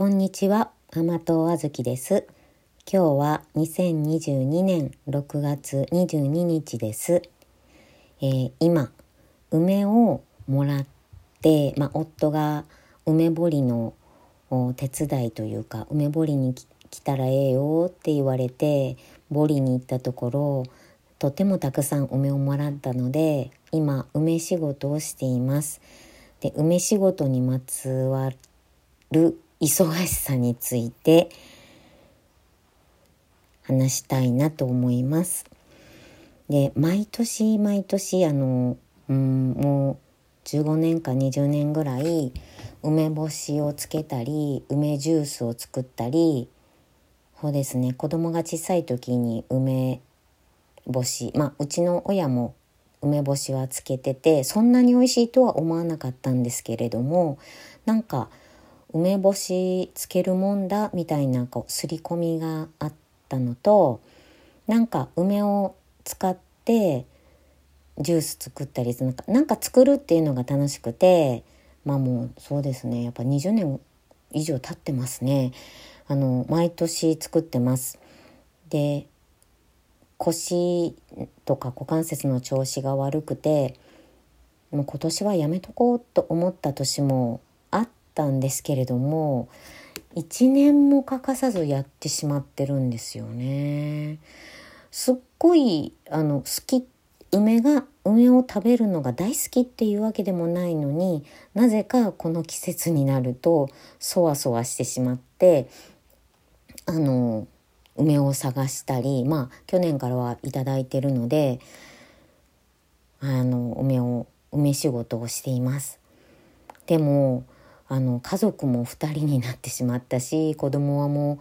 こんにちは、甘党あずきです。今日は2022年6月22日です。今梅をもらって、夫が梅掘りの手伝いというか、梅掘りに来たらええよって言われて掘りに行ったところ、とてもたくさん梅をもらったので、今梅仕事をしています。で、梅仕事にまつわる忙しさについて話したいなと思います。で、毎年もう15年か20年ぐらい梅干しをつけたり梅ジュースを作ったり、そうですね、子供が小さい時に梅干し、うちの親も梅干しはつけてて、そんなに美味しいとは思わなかったんですけれども、なんか梅干しつけるもんだみたいな刷り込みがあったのと、なんか梅を使ってジュース作ったり、なんか作るっていうのが楽しくて、もうそうですね、やっぱ20年以上経ってますね。毎年作ってます。で、腰とか股関節の調子が悪くて、もう今年はやめとこうと思った年もあったんですけれども、1年も欠かさずやってしまってるんですよね。すっごい好き、梅を食べるのが大好きっていうわけでもないのに、なぜかこの季節になるとそわそわしてしまって、梅を探したり、去年からはいただいてるので、梅仕事をしています。でも家族も2人になってしまったし、子供はもう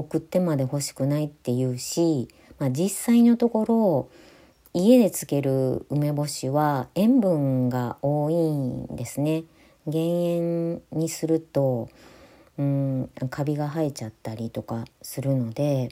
送ってまで欲しくないっていうし、実際のところ家でつける梅干しは塩分が多いんですね。減塩にするとカビが生えちゃったりとかするので、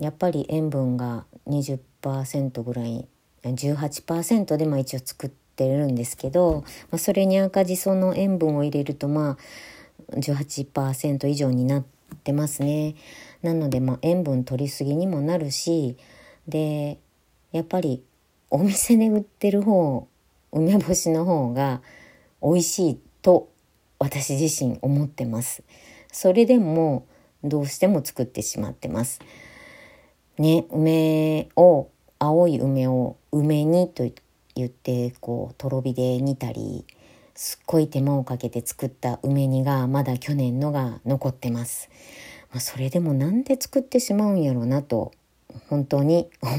やっぱり塩分が 20% ぐらい 18% で一応作ってるんですけど、それに赤じその塩分を入れると 18% 以上になってますね。なので塩分取りすぎにもなるし、でやっぱりお店で売ってる方、梅干しの方が美味しいと私自身思ってます。それでもどうしても作ってしまってますね。青い梅を梅煮と言って、とろ火で煮たり、すっごい手間をかけて作った梅煮がまだ去年のが残ってます。それでもなんで作ってしまうんやろうなと本当に思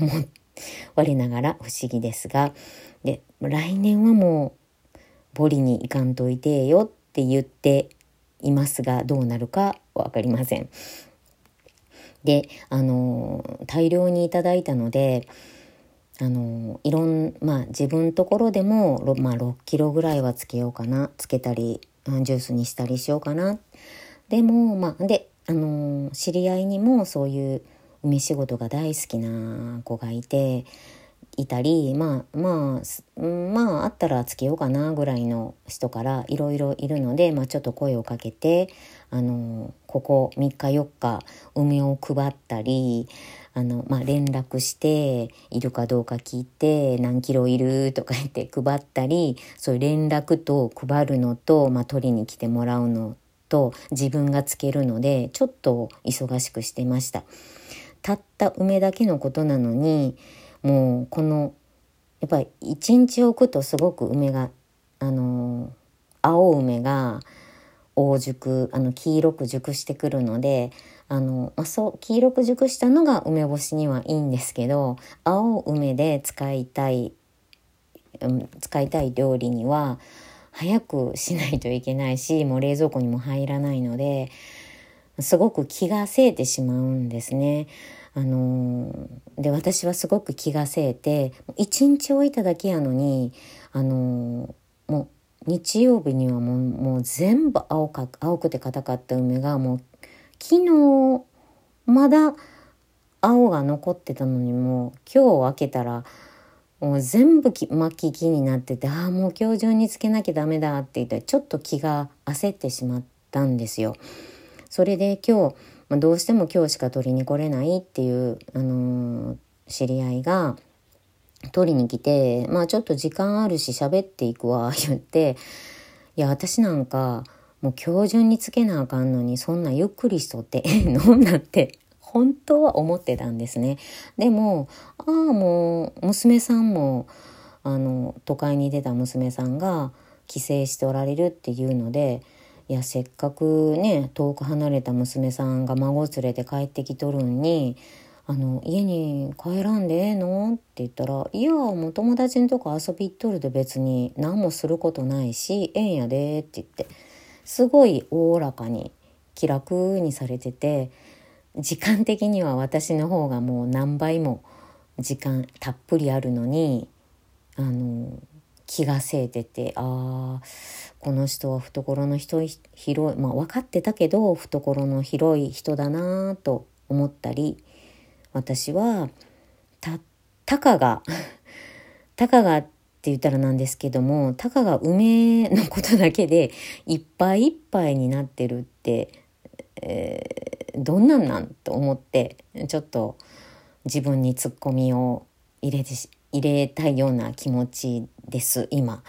我ながら不思議ですが、で、来年はもう掘りに行かんといてよって言っていますが、どうなるか分かりません。で、大量にいただいたので、自分ところでも、6キロぐらいはつけたりジュースにしたりしようかな。でも知り合いにもそういう梅仕事が大好きな子がいたり、あったらつけようかなぐらいの人からいろいろいるので、ちょっと声をかけて、ここ3日4日梅を配ったり、連絡しているかどうか聞いて、何キロいるとか言って配ったり、そういう連絡と配るのと、取りに来てもらうのと自分がつけるので、ちょっと忙しくしてました。たった梅だけのことなのに、もうやっぱり一日置くとすごく梅が青梅が大熟、黄色く熟してくるので、黄色く熟したのが梅干しにはいいんですけど、青梅で使いたい料理には早くしないといけないし、もう冷蔵庫にも入らないので、すごく気がせいてしまうんですね。で、私はすごく気がせいて、一日置いただけやのに、もう日曜日にはもう全部青くて硬かった梅が、もう昨日まだ青が残ってたのに、もう今日開けたらもう全部末期になってて、ああもう今日中につけなきゃダメだって言ったらちょっと気が焦ってしまったんですよ。それで今日、どうしても今日しか取りに来れないっていう、知り合いが取りに来て、ちょっと時間あるし喋っていくわ言って、いや私なんかもう今日中につけなあかんのにそんなゆっくりしとってええのなんて本当は思ってたんですね。でももう娘さんも都会に出た娘さんが帰省しておられるっていうので、いやせっかくね遠く離れた娘さんが孫連れて帰ってきとるんに家に帰らんでええのって言ったら、いやもう友達のとこ遊び行っとるで別に何もすることないしええんやでって言って、すごいおおらかに気楽にされてて、時間的には私の方がもう何倍も時間たっぷりあるのに気がせいてて、この人は懐の広い、分かってたけど懐の広い人だなと思ったり、私はたかがって言ったらなんですけども、たかが梅のことだけでいっぱいいっぱいになってるって、どんなんなんと思って、ちょっと自分にツッコミを入れたいような気持ちです今。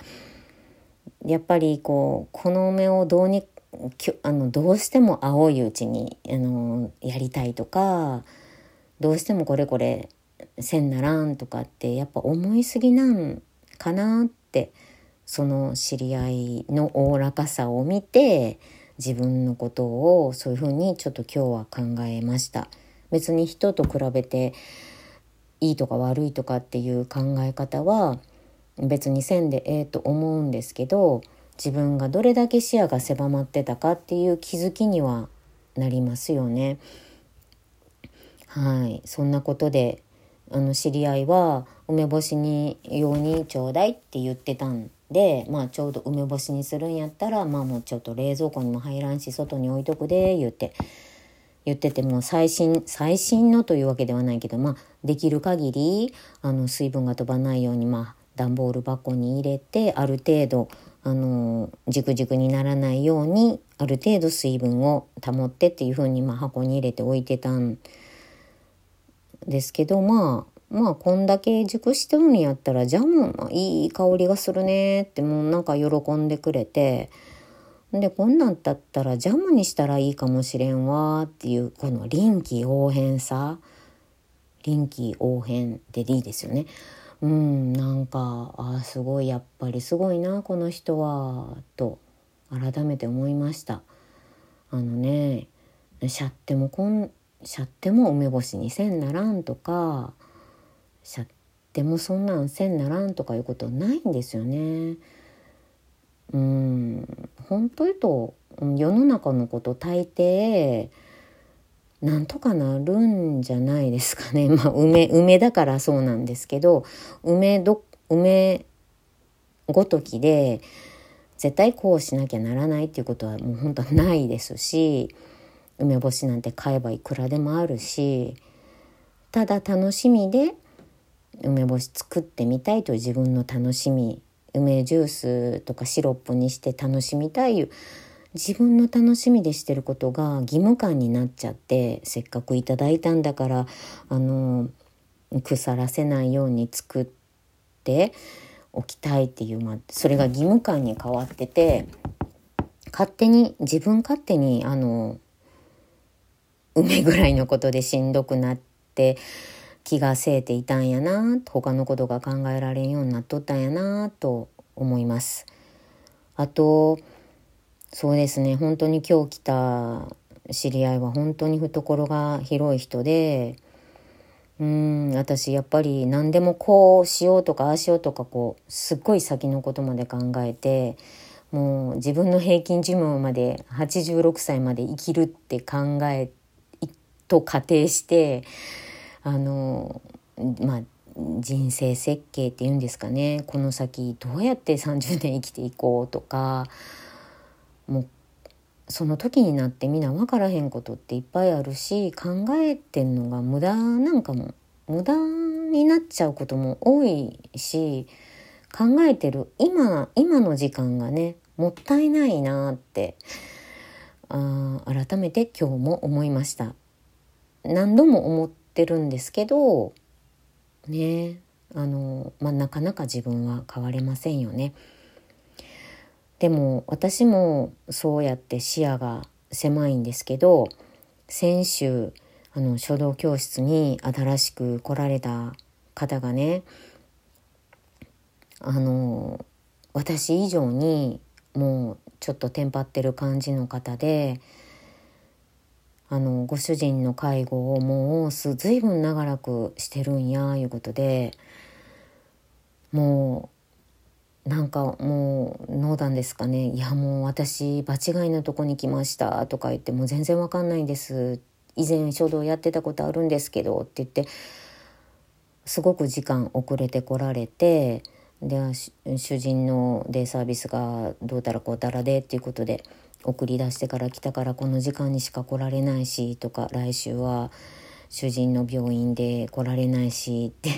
やっぱりこの梅をどうしても青いうちにやりたいとか、どうしてもこれせんならんとかってやっぱ思いすぎなんかなって、その知り合いのおおらかさを見て自分のことをそういうふうにちょっと今日は考えました。別に人と比べていいとか悪いとかっていう考え方は別にせんでええと思うんですけど、自分がどれだけ視野が狭まってたかっていう気づきにはなりますよね。はい、そんなことで知り合いは梅干しに用にちょうだいって言ってたんで、ちょうど梅干しにするんやったら、もうちょっと冷蔵庫にも入らんし外に置いとくで言ってて、もう最新のというわけではないけど、できる限り水分が飛ばないように段ボール箱に入れて、ある程度ジクジクにならないようにある程度水分を保ってっていう風に箱に入れて置いてたんですけど、こんだけ熟してるんやったらジャムいい香りがするねってもうなんか喜んでくれて、でこんなんだったらジャムにしたらいいかもしれんわっていう、この臨機応変さ、臨機応変でいいですよね。なんかすごい、やっぱりすごいなこの人はと改めて思いました。シャッテも梅干しにせんならんとか、シャッテもそんなんせんならんとかいうことないんですよね。本当言うと世の中のこと大抵なんとかなるんじゃないですかね。梅だからそうなんですけど、梅ごときで絶対こうしなきゃならないっていうことはもう本当はないですし、梅干しなんて買えばいくらでもあるし、ただ楽しみで梅干し作ってみたいという自分の楽しみ、梅ジュースとかシロップにして楽しみたいいう自分の楽しみでしてることが義務感になっちゃって、せっかくいただいたんだから腐らせないように作っておきたいっていう、それが義務感に変わってて、自分勝手に梅ぐらいのことでしんどくなって気がせいていたんやな、他のことが考えられんようになっとったんやなと思います。あとそうですね、本当に今日来た知り合いは本当に懐が広い人で、私やっぱり何でもこうしようとかああしようとかすっごい先のことまで考えて、もう自分の平均寿命まで86歳まで生きるって考えてと仮定して人生設計っていうんですかね、この先どうやって30年生きていこうとか、もうその時になってみんな分からへんことっていっぱいあるし、考えてんのが無駄なんかも無駄になっちゃうことも多いし、考えてる今の時間がね、もったいないなって改めて今日も思いました。何度も思ってるんですけどね、なかなか自分は変われませんよね。でも私もそうやって視野が狭いんですけど、先週書道教室に新しく来られた方がね、私以上にもうちょっとテンパってる感じの方で、ご主人の介護をもうずいぶん長らくしてるんやいうことで、もうなんかもう農談ですかね、いやもう私場違いなとこに来ましたとか言って、もう全然わかんないんです、以前書道やってたことあるんですけどって言って、すごく時間遅れてこられて、で主人のデイサービスがどうたらこうたらでっていうことで送り出してから来たから、この時間にしか来られないしとか、来週は主人の病院で来られないしって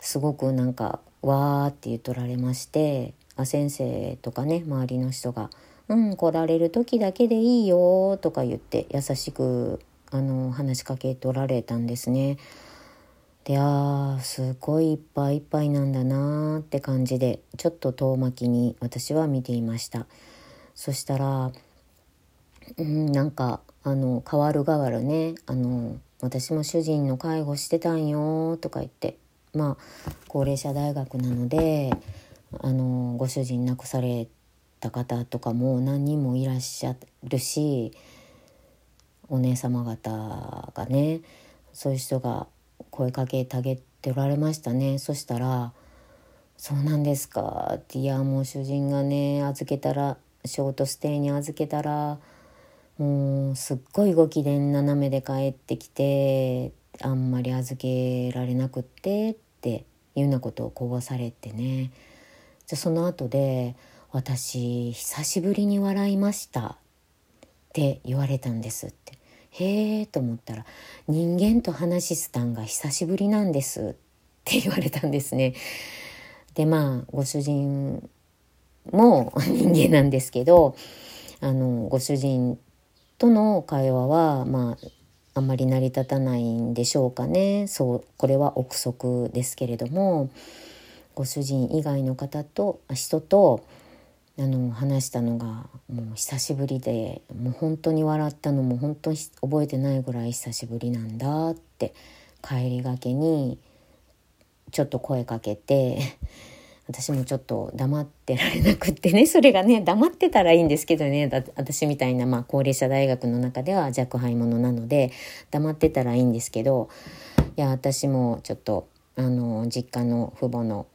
すごくなんかわーって言っとられまして、先生とかね、周りの人が来られる時だけでいいよとか言って優しく話しかけとられたんですね。で、すごいいっぱいいっぱいなんだなーって感じで、ちょっと遠巻きに私は見ていました。そしたらなんか変わる変わるね、私も主人の介護してたんよとか言って、まあ高齢者大学なのでご主人亡くされた方とかも何人もいらっしゃるし、お姉様方がね、そういう人が声かけてあげておられましたね。そしたら、そうなんですかって、いやもう主人がね、預けたらショートステイに預けたらもうすっごいご機嫌斜めで帰ってきて、あんまり預けられなくってっていうようなことをこぼされてね。じゃその後で、私久しぶりに笑いましたって言われたんですって。へーと思ったら、人間と話すたんが久しぶりなんですって言われたんですね。でご主人も人間なんですけど、ご主人との会話はあんまり成り立たないんでしょうかね。そう、これは憶測ですけれども、ご主人以外の人と話したのがもう久しぶりで、もう本当に笑ったのも本当に覚えてないぐらい久しぶりなんだって、帰りがけにちょっと声かけて、私もちょっと黙ってられなくってね、それがね、黙ってたらいいんですけどね、私みたいな高齢者大学の中では若輩者なので黙ってたらいいんですけど、いや私もちょっと実家の父母の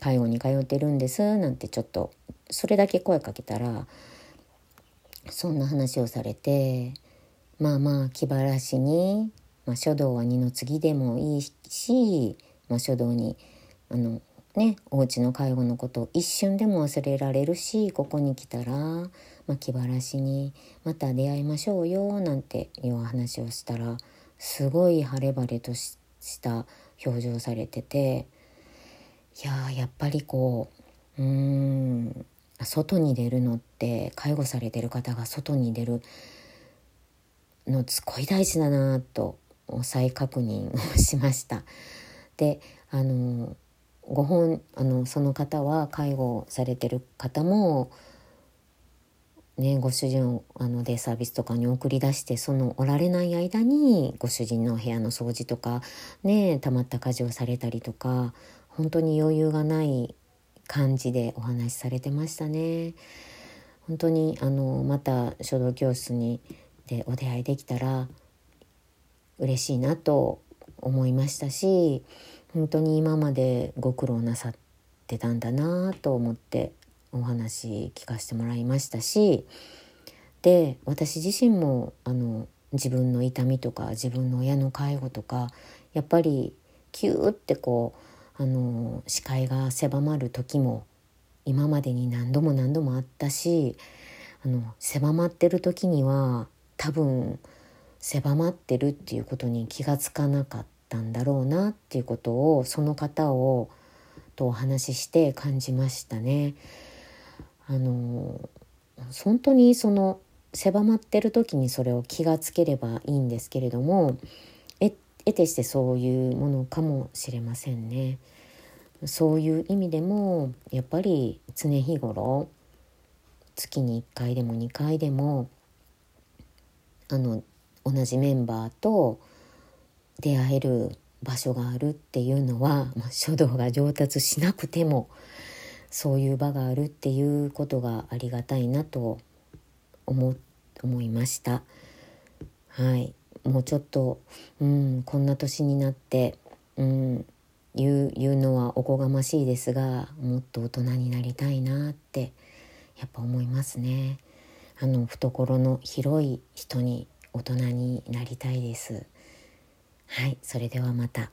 介護に通ってるんですなんて、ちょっとそれだけ声かけたら、そんな話をされて、気晴らしに、書道は二の次でもいいし、書道にお家の介護のことを一瞬でも忘れられるし、ここに来たら、気晴らしにまた出会いましょうよなんていう話をしたら、すごい晴れ晴れとした表情されてて、いややっぱり外に出るのって、介護されてる方が外に出るのすごい大事だなと再確認をしました。でその方は介護されてる方も、ね、ご主人をデイサービスとかに送り出して、そのおられない間にご主人の部屋の掃除とかね、たまった家事をされたりとか、本当に余裕がない感じでお話しされてましたね。本当にまた書道教室でお出会いできたら嬉しいなと思いましたし、本当に今までご苦労なさってたんだなと思ってお話聞かせてもらいましたし、で私自身も自分の痛みとか自分の親の介護とか、やっぱりキューって視界が狭まる時も今までに何度もあったし、狭まってる時には多分狭まってるっていうことに気がつかなかっったんだろうなっていうことをその方をとお話しして感じましたね。本当にその狭まってる時にそれを気がつければいいんですけれども、得てしてそういうものかもしれませんね。そういう意味でもやっぱり常日頃月に1回でも2回でも同じメンバーと出会える場所があるっていうのは、書道が上達しなくてもそういう場があるっていうことがありがたいなと思いました。はい、もうちょっと、こんな年になって、言うのはおこがましいですが、もっと大人になりたいなってやっぱ思いますね。懐の広い人に大人になりたいです。はい、それではまた。